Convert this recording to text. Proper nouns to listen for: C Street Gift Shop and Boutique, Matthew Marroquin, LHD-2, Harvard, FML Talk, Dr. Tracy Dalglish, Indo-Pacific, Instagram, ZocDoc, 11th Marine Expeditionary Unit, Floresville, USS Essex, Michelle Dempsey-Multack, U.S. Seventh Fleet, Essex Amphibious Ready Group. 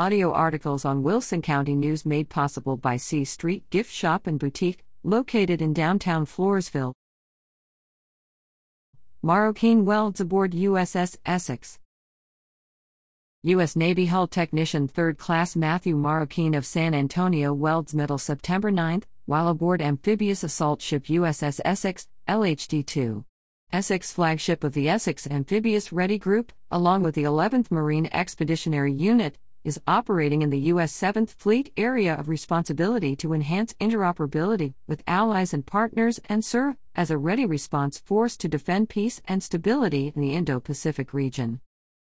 Audio articles on Wilson County News made possible by C Street Gift Shop and Boutique, located in downtown Floresville. Marroquin welds aboard USS Essex. U.S. Navy hull technician 3rd Class Matthew Marroquin of San Antonio welds medal September 9, while aboard amphibious assault ship USS Essex, LHD-2. Essex, flagship of the Essex Amphibious Ready Group, along with the 11th Marine Expeditionary Unit, is operating in the U.S. Seventh Fleet area of responsibility to enhance interoperability with allies and partners and serve as a ready response force to defend peace and stability in the Indo-Pacific region.